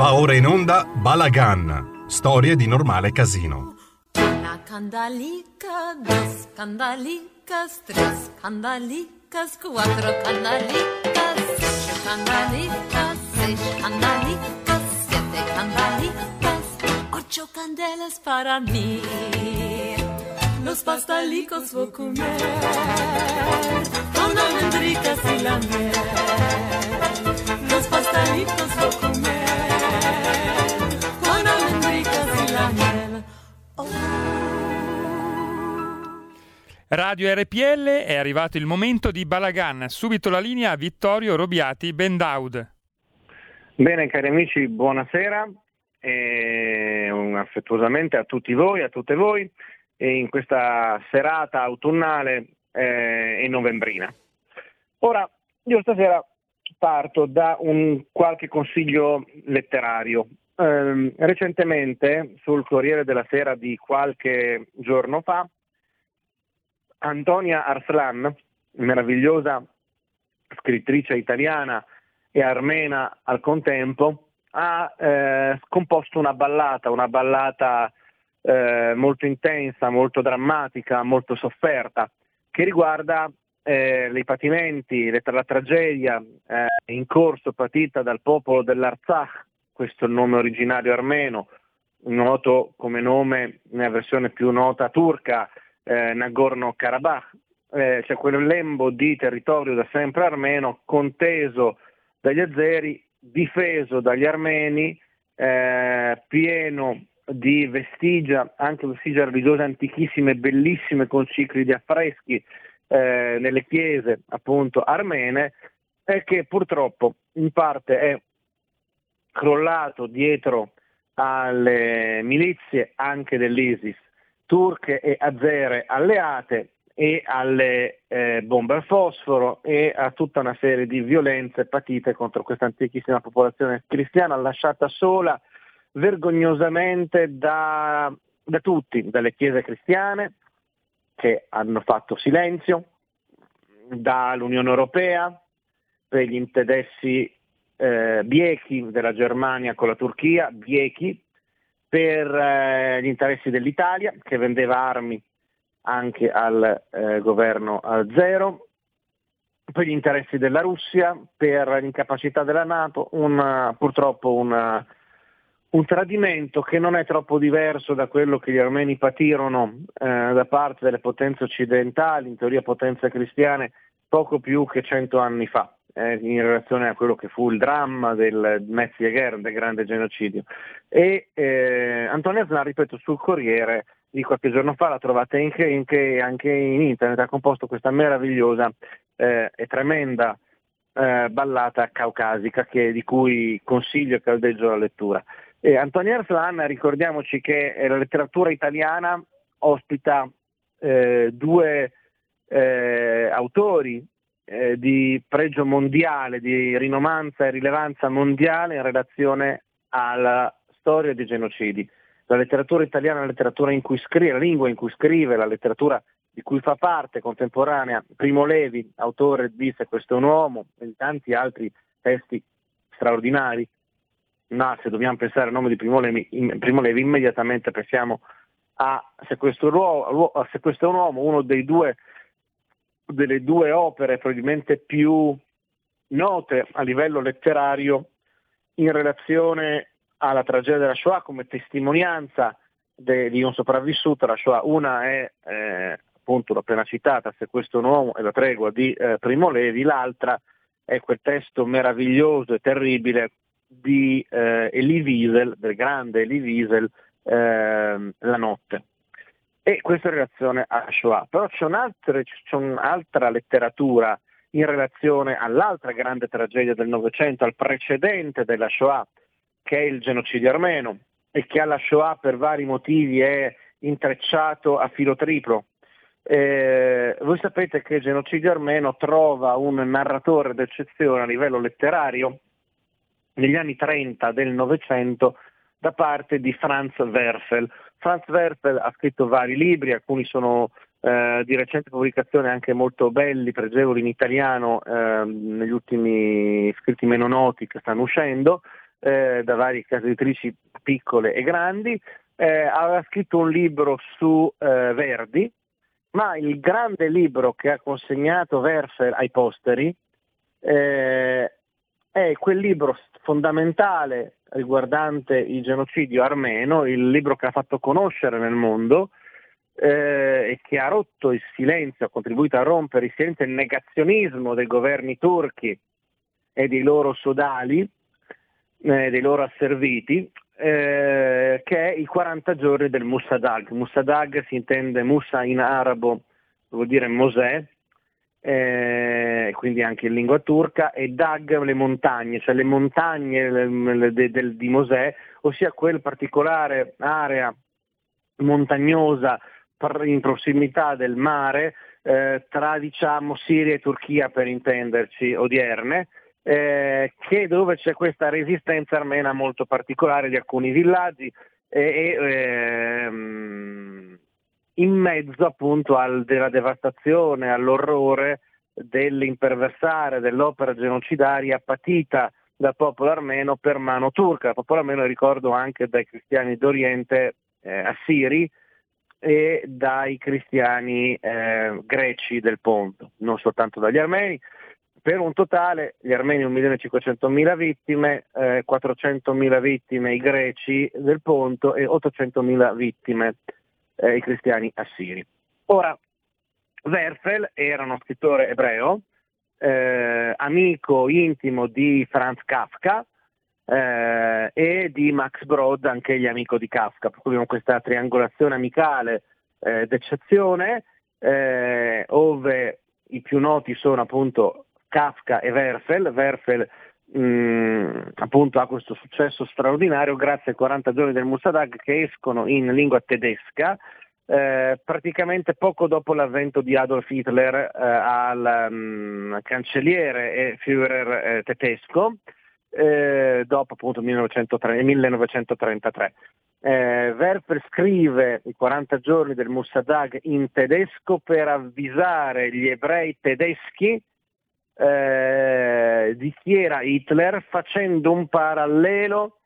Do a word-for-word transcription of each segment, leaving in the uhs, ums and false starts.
Va ora in onda Balagan, storie di normale casino. Una candalica, dos candalicas, tres candalicas, quattro candalicas, cinque candalicas, sei candalicas, sette candalicas, otto candelas para mí. Los pastalicos voy a comer, con almendricas y la miel. Los pastalitos voy a comer, con almendricas y la miel. Oh. Radio R P L, è arrivato il momento di Balagan. Subito la linea a Vittorio Robiati Bendaud. Bene, cari amici, buonasera e un affettuosamente a tutti voi, a tutte voi, e in questa serata autunnale eh, e novembrina. Ora, io stasera parto da un qualche consiglio letterario. Eh, recentemente, sul Corriere della Sera di qualche giorno fa, Antonia Arslan, meravigliosa scrittrice italiana e armena al contempo, ha eh, composto una ballata, una ballata eh, molto intensa, molto drammatica, molto sofferta, che riguarda eh, i patimenti, le, la tragedia eh, in corso patita dal popolo dell'Artsakh, questo è il nome originario armeno, noto come nome nella versione più nota turca, Eh, Nagorno-Karabakh, eh, cioè quello lembo di territorio da sempre armeno, conteso dagli azeri, difeso dagli armeni, eh, pieno di vestigia, anche vestigia religiose antichissime, bellissime, con cicli di affreschi eh, nelle chiese appunto armene, e che purtroppo in parte è crollato dietro alle milizie anche dell'ISIS, turche e azere alleate, e alle eh, bombe al fosforo e a tutta una serie di violenze patite contro questa antichissima popolazione cristiana, lasciata sola vergognosamente da, da tutti, dalle chiese cristiane che hanno fatto silenzio, dall'Unione Europea per gli interessi eh, biechi della Germania con la Turchia, biechi, per eh, gli interessi dell'Italia, che vendeva armi anche al eh, governo azero, per gli interessi della Russia, per l'incapacità della NATO, una, purtroppo una, un tradimento che non è troppo diverso da quello che gli armeni patirono eh, da parte delle potenze occidentali, in teoria potenze cristiane, poco più che cento anni fa, eh, in relazione a quello che fu il dramma del Metzger, del grande genocidio. E eh, Antonia Arslan, ripeto, sul Corriere di qualche giorno fa, la trovate anche, anche, anche in internet, ha composto questa meravigliosa eh, e tremenda eh, ballata caucasica, che, di cui consiglio e caldeggio la lettura. E Antonia Arslan, ricordiamoci che la letteratura italiana ospita eh, due eh, autori eh, di pregio mondiale, di rinomanza e rilevanza mondiale in relazione alla storia dei genocidi. La letteratura italiana, la letteratura in cui scrive, la lingua in cui scrive, la letteratura di cui fa parte, contemporanea, Primo Levi, autore di Se questo è un uomo e di tanti altri testi straordinari. Ma se dobbiamo pensare al nome di Primo Levi, in, Primo Levi immediatamente pensiamo a Se questo è un uomo, uno dei due delle due opere probabilmente più note a livello letterario in relazione alla tragedia della Shoah, come testimonianza de, di un sopravvissuto alla Shoah. Una è eh, appunto l'ho appena citata, Se questo è un uomo e la tregua di eh, Primo Levi, l'altra è quel testo meraviglioso e terribile di eh, Elie Wiesel, del grande Elie Wiesel, eh, La notte. E questa in relazione alla Shoah. Però c'è un'altra, c'è un'altra letteratura in relazione all'altra grande tragedia del Novecento, al precedente della Shoah, che è il genocidio armeno, e che alla Shoah per vari motivi è intrecciato a filo triplo. Eh, voi sapete che il genocidio armeno trova un narratore d'eccezione a livello letterario negli anni trenta del Novecento da parte di Franz Werfel. Franz Werfel ha scritto vari libri, alcuni sono eh, di recente pubblicazione, anche molto belli, pregevoli in italiano, eh, negli ultimi scritti meno noti che stanno uscendo, eh, da varie case editrici piccole e grandi, eh, aveva scritto un libro su eh, Verdi, ma il grande libro che ha consegnato Werfel ai posteri eh, è quel libro fondamentale riguardante il genocidio armeno, il libro che ha fatto conoscere nel mondo eh, e che ha rotto il silenzio, ha contribuito a rompere il silenzio e il negazionismo dei governi turchi e dei loro sodali, eh, dei loro asserviti, eh, che è i quaranta giorni del Musa Dagh. Musa Dagh si intende, Musa in arabo vuol dire Mosè, Eh, quindi anche in lingua turca, e Dagh le montagne, cioè le montagne le, le, de, de, di Mosè, ossia quel particolare area montagnosa per, in prossimità del mare eh, tra diciamo Siria e Turchia per intenderci odierne, eh, che dove c'è questa resistenza armena molto particolare di alcuni villaggi e, e ehm, in mezzo appunto al, della devastazione, all'orrore dell'imperversare dell'opera genocidaria patita dal popolo armeno per mano turca. Il popolo armeno, ricordo, anche dai cristiani d'Oriente eh, assiri e dai cristiani eh, greci del Ponto, non soltanto dagli armeni, per un totale, gli armeni un milione e cinquecentomila vittime, eh, quattrocentomila vittime i greci del Ponto e ottocentomila vittime Eh, i cristiani assiri. Ora, Werfel era uno scrittore ebreo, eh, amico intimo di Franz Kafka eh, e di Max Brod, anche egli amico di Kafka, per cui abbiamo questa triangolazione amicale eh, d'eccezione, eh, ove i più noti sono appunto Kafka e Werfel. Werfel Mm, appunto ha questo successo straordinario grazie ai quaranta giorni del Musa Dagh, che escono in lingua tedesca eh, praticamente poco dopo l'avvento di Adolf Hitler eh, al um, cancelliere e Führer eh, tedesco eh, dopo appunto millenovecentotrentatré. Eh, Werfel scrive i quaranta giorni del Musa Dagh in tedesco per avvisare gli ebrei tedeschi Eh, di chi era Hitler, facendo un parallelo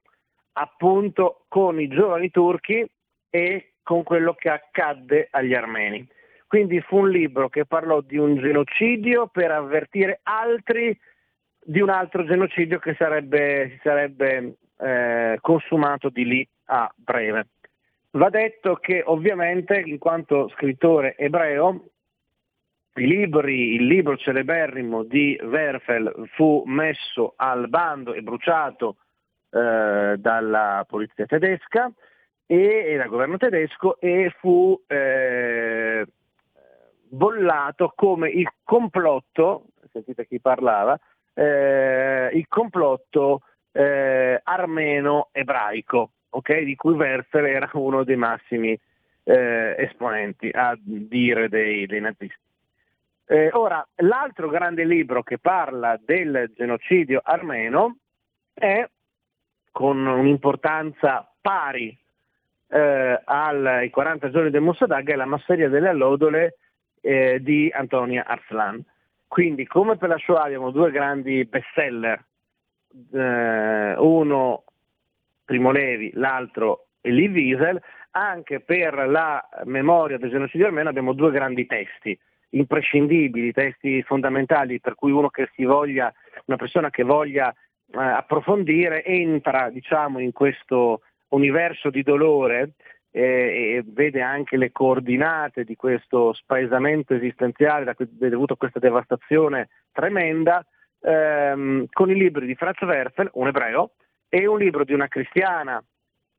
appunto con i giovani turchi e con quello che accadde agli armeni. Quindi fu un libro che parlò di un genocidio per avvertire altri di un altro genocidio che sarebbe, si sarebbe eh, consumato di lì a breve. Va detto che ovviamente, in quanto scrittore ebreo, I libri, il libro celeberrimo di Werfel fu messo al bando e bruciato eh, dalla polizia tedesca e, e dal governo tedesco, e fu eh, bollato come il complotto, sentite chi parlava, eh, il complotto eh, armeno-ebraico, okay? Di cui Werfel era uno dei massimi eh, esponenti, a dire dei, dei nazisti. Eh, ora, l'altro grande libro che parla del genocidio armeno è, con un'importanza pari eh, ai quaranta giorni del Musa Dagh, è La masseria delle allodole eh, di Antonia Arslan. Quindi, come per la Shoah abbiamo due grandi bestseller, eh, uno Primo Levi, l'altro Elie Wiesel, anche per la memoria del genocidio armeno abbiamo due grandi testi imprescindibili, testi fondamentali, per cui uno che si voglia, una persona che voglia eh, approfondire entra diciamo in questo universo di dolore eh, e vede anche le coordinate di questo spaesamento esistenziale da cui è dovuto a questa devastazione tremenda, ehm, con i libri di Franz Werfel, un ebreo, e un libro di una cristiana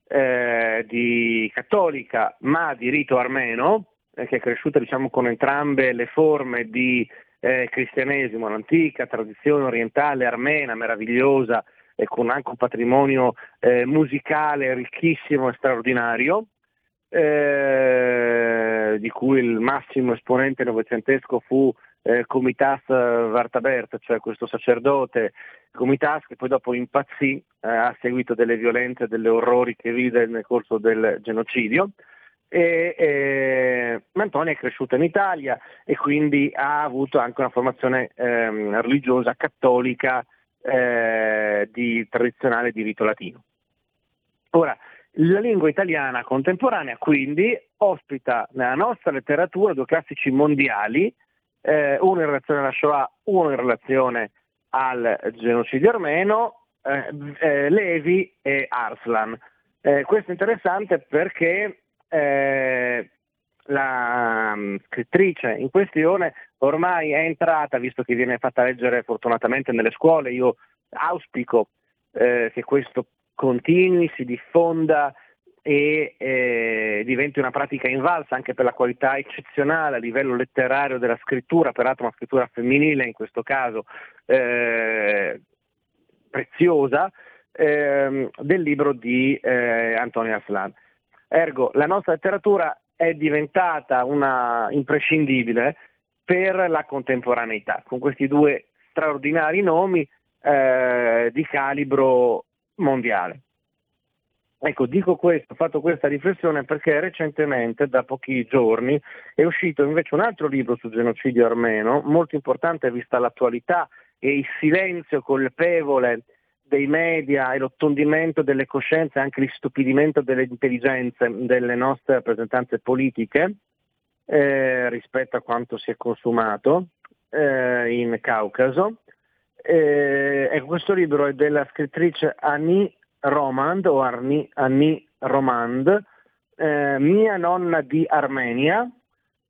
eh, di cattolica ma di rito armeno, che è cresciuta diciamo con entrambe le forme di eh, cristianesimo, l'antica tradizione orientale armena meravigliosa e con anche un patrimonio eh, musicale ricchissimo e straordinario, eh, di cui il massimo esponente novecentesco fu eh, Komitas Vardapet, cioè questo sacerdote Komitas che poi dopo impazzì eh, a seguito delle violenze e degli orrori che vide nel corso del genocidio. E, e, Antonia è cresciuta in Italia e quindi ha avuto anche una formazione ehm, religiosa cattolica eh, di tradizionale diritto latino. Ora, la lingua italiana contemporanea quindi ospita nella nostra letteratura due classici mondiali, eh, uno in relazione alla Shoah, uno in relazione al genocidio armeno, eh, eh, Levi e Arslan. Eh, questo è interessante perché eh, la scrittrice in questione ormai è entrata, visto che viene fatta leggere fortunatamente nelle scuole, io auspico eh, che questo continui, si diffonda e eh, diventi una pratica invalsa anche per la qualità eccezionale a livello letterario della scrittura, peraltro una scrittura femminile in questo caso eh, preziosa, eh, del libro di eh, Antonia Arslan. Ergo, la nostra letteratura è diventata una imprescindibile per la contemporaneità, con questi due straordinari nomi eh, di calibro mondiale. Ecco, dico questo, ho fatto questa riflessione perché recentemente, da pochi giorni, è uscito invece un altro libro sul genocidio armeno, molto importante vista l'attualità e il silenzio colpevole dei media e l'ottondimento delle coscienze, anche l'istupidimento delle intelligenze delle nostre rappresentanze politiche eh, rispetto a quanto si è consumato eh, in Caucaso. Eh, e questo libro è della scrittrice Anny Romand o Arni, Anny Romand, eh, Mia nonna di Armenia,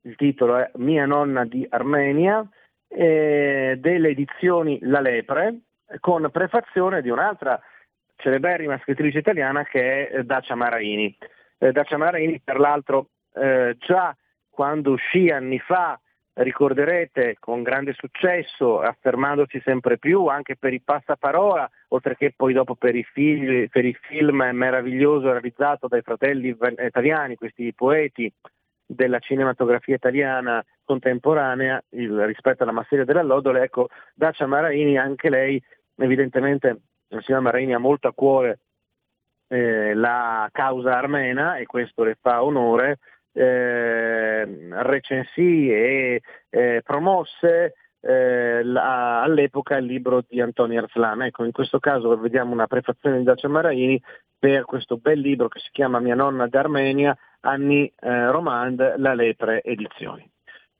il titolo è Mia nonna di Armenia, eh, delle edizioni La Lepre, con prefazione di un'altra celeberrima scrittrice italiana che è Dacia Maraini. Eh, Dacia Maraini, per l'altro, eh, già quando uscì anni fa, ricorderete, con grande successo, affermandosi sempre più anche per i passaparola, oltre che poi dopo per i, figli, per il film meraviglioso realizzato dai fratelli italiani, questi poeti della cinematografia italiana contemporanea, il, rispetto alla Masseria della Lodole. Ecco, Dacia Maraini, anche lei, evidentemente la signora Maraini ha molto a cuore eh, la causa armena, e questo le fa onore. Eh, recensì e eh, promosse eh, la, all'epoca il libro di Antonia Arslan. Ecco, in questo caso vediamo una prefazione di Dacia Maraini per questo bel libro che si chiama Mia nonna d'Armenia, Anny eh, Romand, La Lepre Edizioni.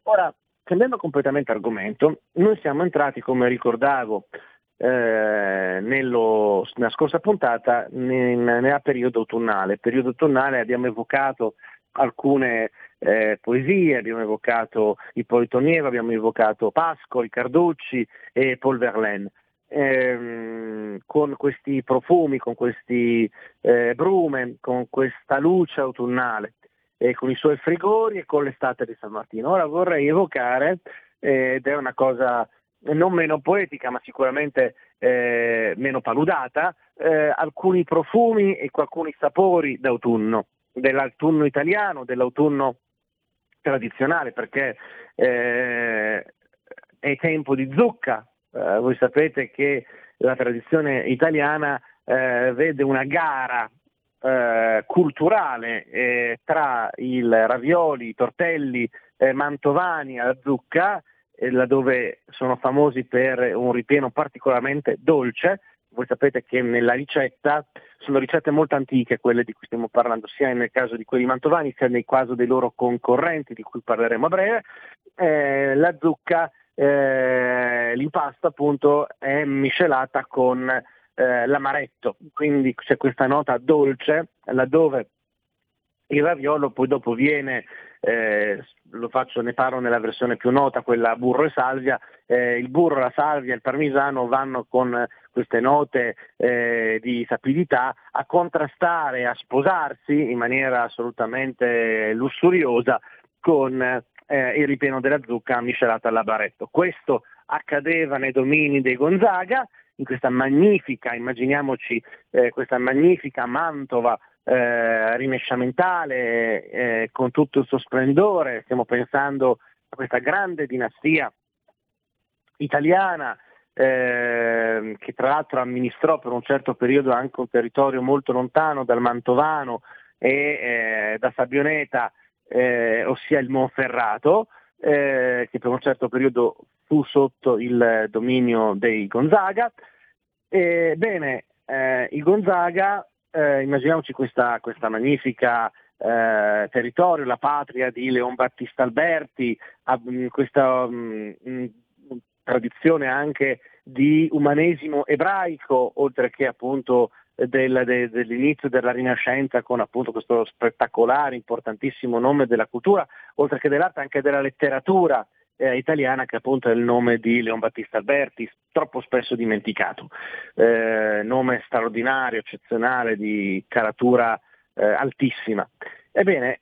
Ora, cambiando completamente argomento, noi siamo entrati, come ricordavo eh, nello, nella scorsa puntata, in, nella periodo autunnale. Periodo autunnale abbiamo evocato alcune eh, poesie, abbiamo evocato Ippolito Nievo, abbiamo evocato Pascoli, Carducci e Paul Verlaine. Ehm, con questi profumi, con questi eh, brume, con questa luce autunnale, e con i suoi frigori e con l'estate di San Martino. Ora vorrei evocare, eh, ed è una cosa non meno poetica, ma sicuramente eh, meno paludata, eh, alcuni profumi e alcuni sapori d'autunno, dell'autunno italiano, dell'autunno tradizionale, perché eh, è tempo di zucca. Eh, voi sapete che la tradizione italiana eh, vede una gara eh, culturale eh, tra il ravioli, i tortelli eh, mantovani alla zucca, eh, laddove sono famosi per un ripieno particolarmente dolce. Voi sapete che nella ricetta, sono ricette molto antiche quelle di cui stiamo parlando, sia nel caso di quelli mantovani, sia nel caso dei loro concorrenti, di cui parleremo a breve. Eh, la zucca, eh, l'impasto appunto, è miscelata con eh, l'amaretto, quindi c'è questa nota dolce, laddove il raviolo poi dopo viene, eh, lo faccio, ne parlo nella versione più nota, quella burro e salvia, eh, il burro, la salvia e il parmigiano vanno con queste note eh, di sapidità a contrastare, a sposarsi in maniera assolutamente lussuriosa con eh, il ripieno della zucca miscelata all'abaretto. Questo accadeva nei domini dei Gonzaga, in questa magnifica, immaginiamoci eh, questa magnifica Mantova Eh, rinascimentale, eh, con tutto il suo splendore. Stiamo pensando a questa grande dinastia italiana eh, che tra l'altro amministrò per un certo periodo anche un territorio molto lontano dal mantovano e eh, da Sabbioneta, eh, ossia il Monferrato, eh, che per un certo periodo fu sotto il dominio dei Gonzaga. E, bene, eh, il Gonzaga, eh, immaginiamoci questa, questa magnifica eh, territorio, la patria di Leon Battista Alberti, questa mh, mh, tradizione anche di umanesimo ebraico, oltre che appunto del, de, dell'inizio della Rinascenza, con appunto questo spettacolare, importantissimo nome della cultura, oltre che dell'arte, anche della letteratura eh, italiana, che appunto è il nome di Leon Battista Alberti, troppo spesso dimenticato. Eh, nome straordinario, eccezionale, di caratura eh, altissima. Ebbene,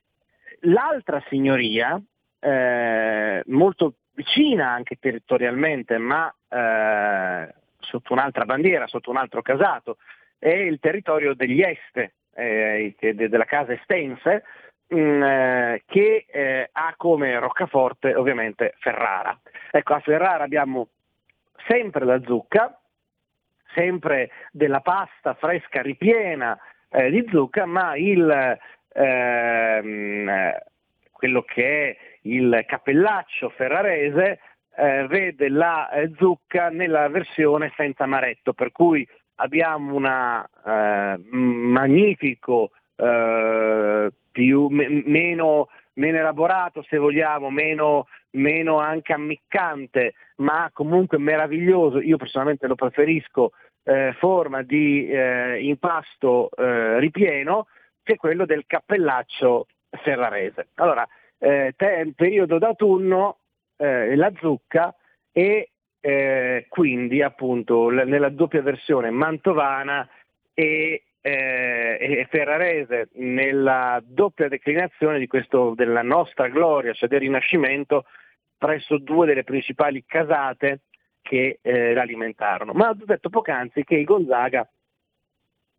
l'altra signoria, eh, molto vicina anche territorialmente, ma eh, sotto un'altra bandiera, sotto un altro casato, è il territorio degli Este, eh, della casa Estense, mh, che eh, ha come roccaforte ovviamente Ferrara. Ecco, a Ferrara abbiamo sempre la zucca, sempre della pasta fresca ripiena eh, di zucca, ma il ehm, quello che è il cappellaccio ferrarese eh, vede la eh, zucca nella versione senza amaretto, per cui abbiamo una eh, magnifico, eh, più me, meno, meno elaborato, se vogliamo, meno, meno anche ammiccante, ma comunque meraviglioso, io personalmente lo preferisco, eh, forma di eh, impasto eh, ripieno, che è quello del cappellaccio ferrarese. Allora, eh, te, periodo d'autunno, eh, la zucca e eh, quindi appunto l- nella doppia versione mantovana e, eh, e ferrarese, nella doppia declinazione di questo, della nostra gloria, cioè del Rinascimento, presso due delle principali casate che eh, l'alimentarono. Ma ho detto poc'anzi che i Gonzaga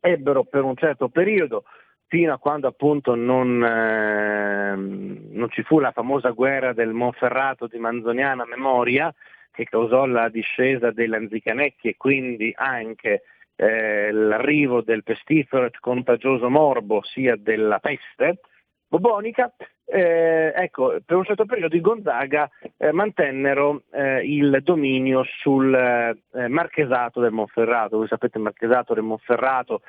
ebbero per un certo periodo, fino a quando appunto non, eh, non ci fu la famosa guerra del Monferrato di manzoniana memoria, che causò la discesa dei Lanzichenecchi e quindi anche eh, l'arrivo del pestifero e contagioso morbo, sia della peste bobonica, eh, ecco, per un certo periodo i Gonzaga eh, mantennero eh, il dominio sul eh, marchesato del Monferrato. Voi sapete, il marchesato del Monferrato,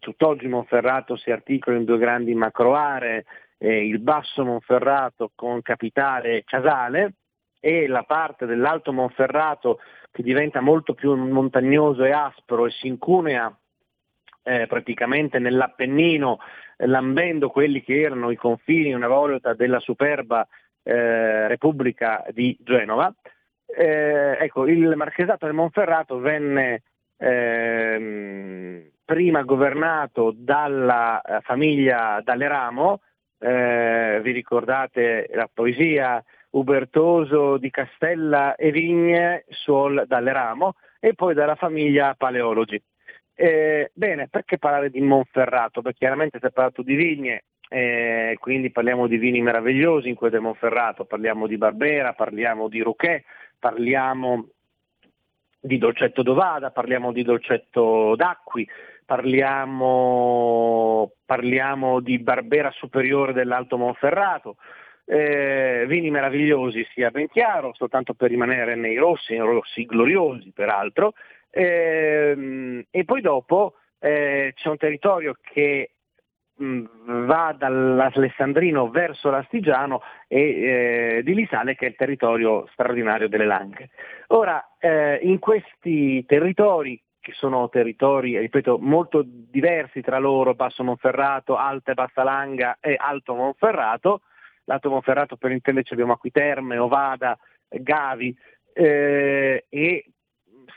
tutt'oggi Monferrato si articola in due grandi macroaree, eh, il basso Monferrato con capitale Casale e la parte dell'alto Monferrato che diventa molto più montagnoso e aspro e si incunea eh, praticamente nell'Appennino, eh, lambendo quelli che erano i confini una volta della superba eh, Repubblica di Genova. Eh, ecco, il marchesato del Monferrato venne Eh, prima governato dalla famiglia D'Aleramo, eh, vi ricordate la poesia Ubertoso di Castella e Vigne, suol D'Aleramo, e poi dalla famiglia Paleologi. Eh, bene, perché parlare di Monferrato? Perché chiaramente si è parlato di vigne, eh, quindi parliamo di vini meravigliosi in quel del Monferrato, parliamo di Barbera, parliamo di Rouquet, parliamo di dolcetto d'Ovada, parliamo di dolcetto d'Acqui, parliamo, parliamo di Barbera superiore dell'Alto Monferrato, eh, vini meravigliosi, sia ben chiaro, soltanto per rimanere nei rossi, rossi gloriosi peraltro, eh, e poi dopo eh, c'è un territorio che mh, va dall'Alessandrino verso l'Astigiano e eh, di lì sale, che è il territorio straordinario delle Langhe. Ora, in questi territori, che sono territori, ripeto, molto diversi tra loro, Basso Monferrato, Alta e Bassa Langa e Alto Monferrato, l'Alto Monferrato per intenderci abbiamo Acquiterme, Ovada, Gavi, eh, e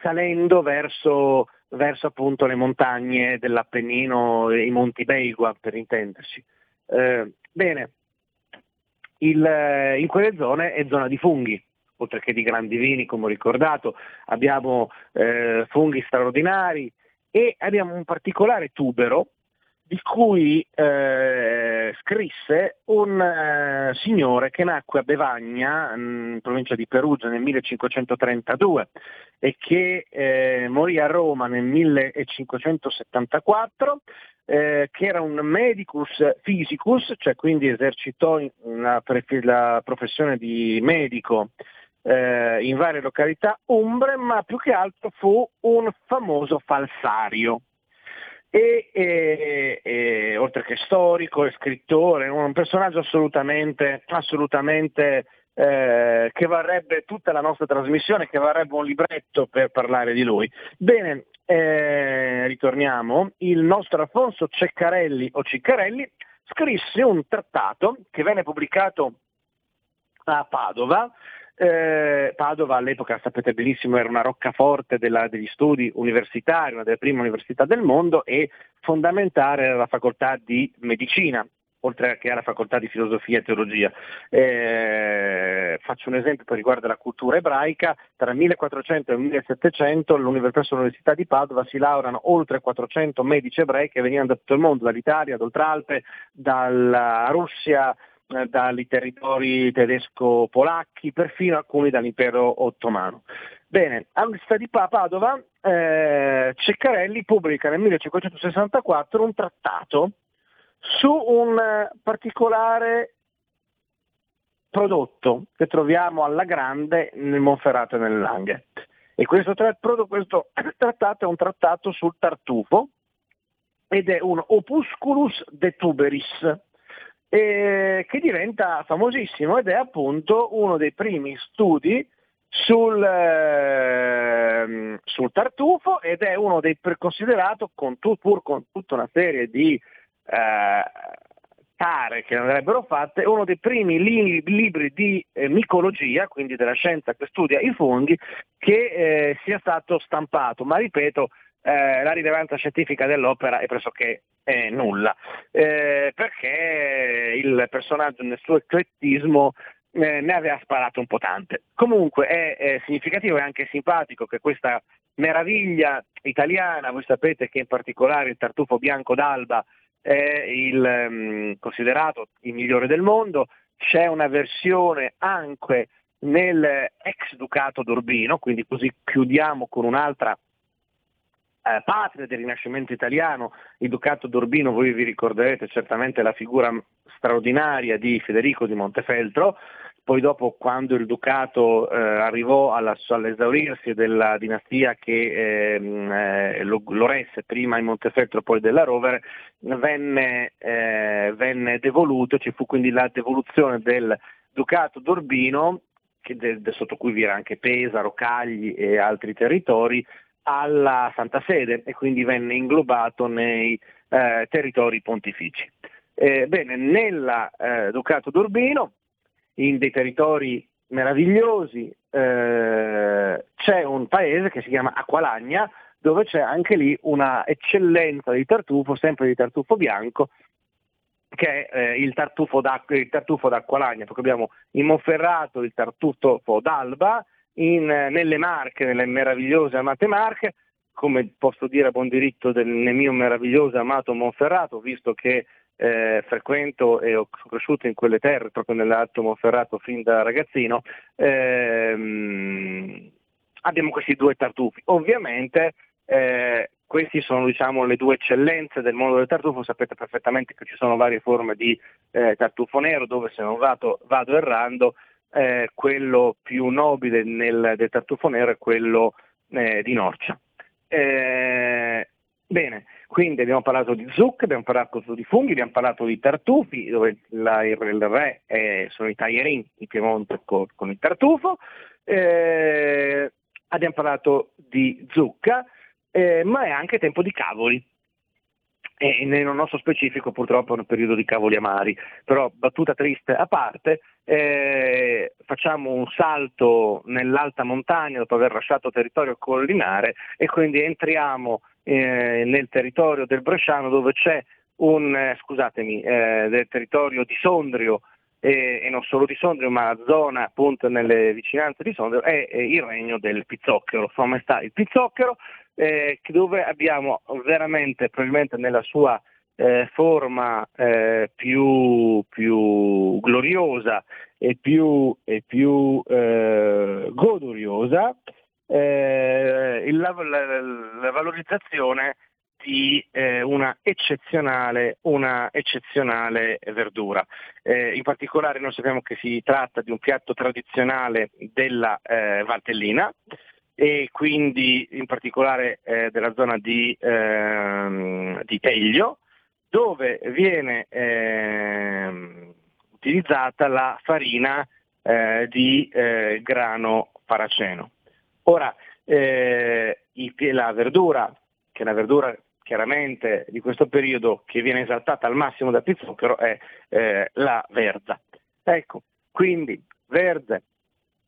salendo verso, verso appunto le montagne dell'Appennino, i Monti Beigua per intenderci. Eh, bene, il, in quelle zone è zona di funghi, oltre che di grandi vini, come ho ricordato, abbiamo eh, funghi straordinari e abbiamo un particolare tubero di cui eh, scrisse un eh, signore che nacque a Bevagna, in provincia di Perugia, nel millecinquecentotrentadue e che eh, morì a Roma nel millecinquecentosettantaquattro, eh, che era un medicus physicus, cioè quindi esercitò una, la professione di medico eh, in varie località umbre, ma più che altro fu un famoso falsario. E, e, e oltre che storico e scrittore, un personaggio assolutamente, assolutamente eh, che varrebbe tutta la nostra trasmissione, che varrebbe un libretto per parlare di lui. Bene, eh, ritorniamo. Il nostro Alfonso Ceccarelli o Ciccarelli scrisse un trattato che venne pubblicato a Padova. Eh, Padova all'epoca, sapete benissimo, era una roccaforte della, degli studi universitari, una delle prime università del mondo, e fondamentale era la facoltà di medicina, oltre che alla facoltà di filosofia e teologia. Eh, faccio un esempio che riguarda la cultura ebraica: tra il millequattrocento e il millesettecento presso l'Università di Padova si laureano oltre quattrocento medici ebrei che venivano da tutto il mondo, dall'Italia, d'Oltralpe, dalla Russia, dai territori tedesco-polacchi, perfino alcuni dall'impero ottomano. Bene, all'Università di Padova eh, Ceccarelli pubblica nel millecinquecentosessantaquattro un trattato su un particolare prodotto che troviamo alla grande nel Monferrato e nel Langhe. E questo, prodotto, questo trattato è un trattato sul tartufo ed è un opusculus de tuberis, e che diventa famosissimo ed è appunto uno dei primi studi sul, eh, sul tartufo, ed è uno dei considerato con, tu, pur con tutta una serie di eh, tare che andrebbero fatte, uno dei primi li, libri di eh, micologia, quindi della scienza che studia i funghi, che eh, sia stato stampato, ma ripeto eh, la rilevanza scientifica dell'opera è pressoché Eh, nulla, eh, perché il personaggio nel suo eclettismo eh, ne aveva sparato un po' tante. Comunque è, è significativo e anche simpatico che questa meraviglia italiana, voi sapete che in particolare il tartufo bianco d'Alba è il, um, considerato il migliore del mondo, c'è una versione anche nel ex Ducato d'Urbino, quindi così chiudiamo con un'altra Eh, patria del Rinascimento italiano, il Ducato d'Urbino. Voi vi ricorderete certamente la figura straordinaria di Federico di Montefeltro. Poi dopo, quando il Ducato eh, arrivò alla, all'esaurirsi della dinastia che eh, lo, lo resse, prima in Montefeltro poi Della Rovere, venne, eh, venne devoluto, ci fu quindi la devoluzione del Ducato d'Urbino, che de, de, sotto cui vi era anche Pesaro, Cagli e altri territori, alla Santa Sede, e quindi venne inglobato nei eh, territori pontifici. Eh, bene, nel eh, Ducato d'Urbino, in dei territori meravigliosi, eh, c'è un paese che si chiama Acqualagna, dove c'è anche lì una eccellenza di tartufo, sempre di tartufo bianco, che è eh, il tartufo d'Acqualagna, perché abbiamo in Monferrato il tartufo d'Alba, In, nelle Marche, nelle meravigliose amate Marche, come posso dire a buon diritto del nel mio meraviglioso amato Monferrato, visto che eh, frequento e ho cresciuto in quelle terre, proprio nell'Alto Monferrato fin da ragazzino, ehm, abbiamo questi due tartufi. Ovviamente eh, questi sono, diciamo, le due eccellenze del mondo del tartufo. Sapete perfettamente che ci sono varie forme di eh, tartufo nero, dove, se non vado, vado errando, Eh, quello più nobile nel, del tartufo nero è quello eh, di Norcia. Eh, bene, quindi abbiamo parlato di zucche, abbiamo parlato di funghi, abbiamo parlato di tartufi, dove la, il, il re eh, sono i taglierini in Piemonte con, con il tartufo, eh, abbiamo parlato di zucca, eh, ma è anche tempo di cavoli. E nel nostro specifico purtroppo è un periodo di cavoli amari, però battuta triste a parte, eh, facciamo un salto nell'alta montagna dopo aver lasciato territorio collinare, e quindi entriamo eh, nel territorio del Bresciano, dove c'è un, eh, scusatemi, eh, del territorio di Sondrio, eh, e non solo di Sondrio, ma zona appunto nelle vicinanze di Sondrio, è eh, il regno del pizzocchero, sua maestà il pizzocchero, Eh, dove abbiamo veramente, probabilmente nella sua eh, forma eh, più, più gloriosa e più, e più eh, goduriosa, eh, il, la, la, la valorizzazione di eh, una eccezionale una eccezionale verdura. Eh, in particolare noi sappiamo che si tratta di un piatto tradizionale della eh, Valtellina e quindi in particolare eh, della zona di, eh, di Teglio, dove viene eh, utilizzata la farina eh, di eh, grano paraceno. Ora, eh, i, la verdura, che è la verdura chiaramente di questo periodo che viene esaltata al massimo da più zucchero, è eh, la verza. Ecco, quindi verze,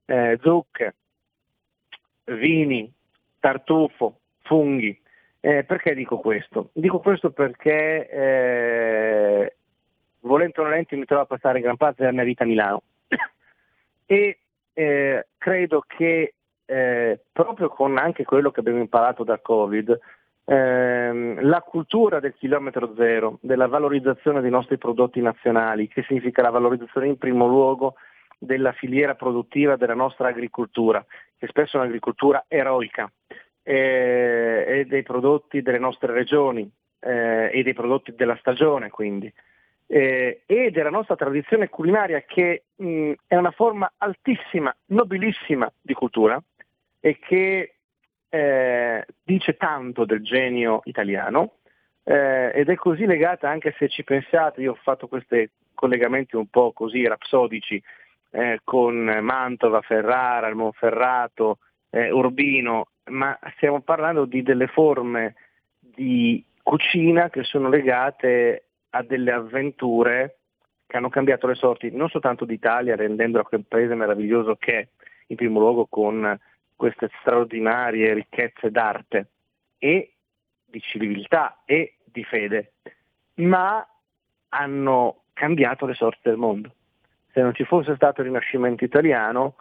eh, zucche, vini, tartufo, funghi. Eh, perché dico questo? Dico questo perché eh, volente o nolente mi trovo a passare gran parte della mia vita a Milano e eh, credo che eh, proprio con anche quello che abbiamo imparato dal Covid, eh, la cultura del chilometro zero, della valorizzazione dei nostri prodotti nazionali, che significa la valorizzazione in primo luogo della filiera produttiva della nostra agricoltura, che spesso è un'agricoltura eroica, eh, e dei prodotti delle nostre regioni eh, e dei prodotti della stagione, quindi eh, e della nostra tradizione culinaria, che mh, è una forma altissima, nobilissima di cultura e che eh, dice tanto del genio italiano, eh, ed è così legata, anche se ci pensate, io ho fatto questi collegamenti un po' così rapsodici Eh, con Mantova, Ferrara, il Monferrato, eh, Urbino, ma stiamo parlando di delle forme di cucina che sono legate a delle avventure che hanno cambiato le sorti non soltanto d'Italia, rendendola quel paese meraviglioso che è, in primo luogo con queste straordinarie ricchezze d'arte e di civiltà e di fede, ma hanno cambiato le sorti del mondo. Se non ci fosse stato il Rinascimento italiano,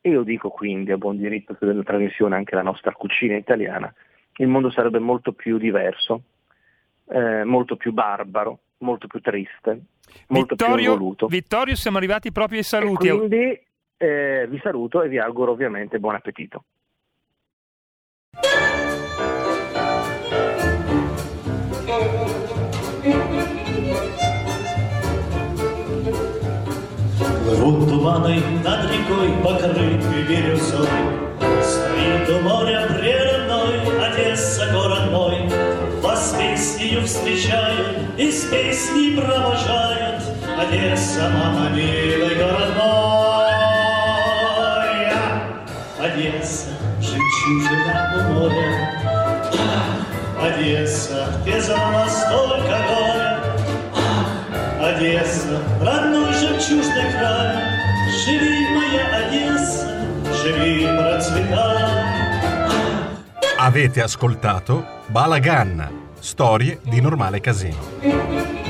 e io dico quindi a buon diritto che della trasmissione anche la nostra cucina italiana, il mondo sarebbe molto più diverso, eh, molto più barbaro, molto più triste, molto Vittorio, più evoluto. Vittorio, siamo arrivati proprio ai saluti. E quindi eh, vi saluto e vi auguro ovviamente buon appetito. Рут туманой над рекой, покрыт бирюзой, стоит у моря прерывной Одесса, город мой. Вас песнею встречают и с песней провожают. Одесса, мама, милый город мой. Одесса, жемчужина у моря. Одесса, где за нас столько горя. Одесса, родной жемчужный край, живи, моя Одесса, живи, процветай. Avete ascoltato Balaganna, storie di Normale Casino.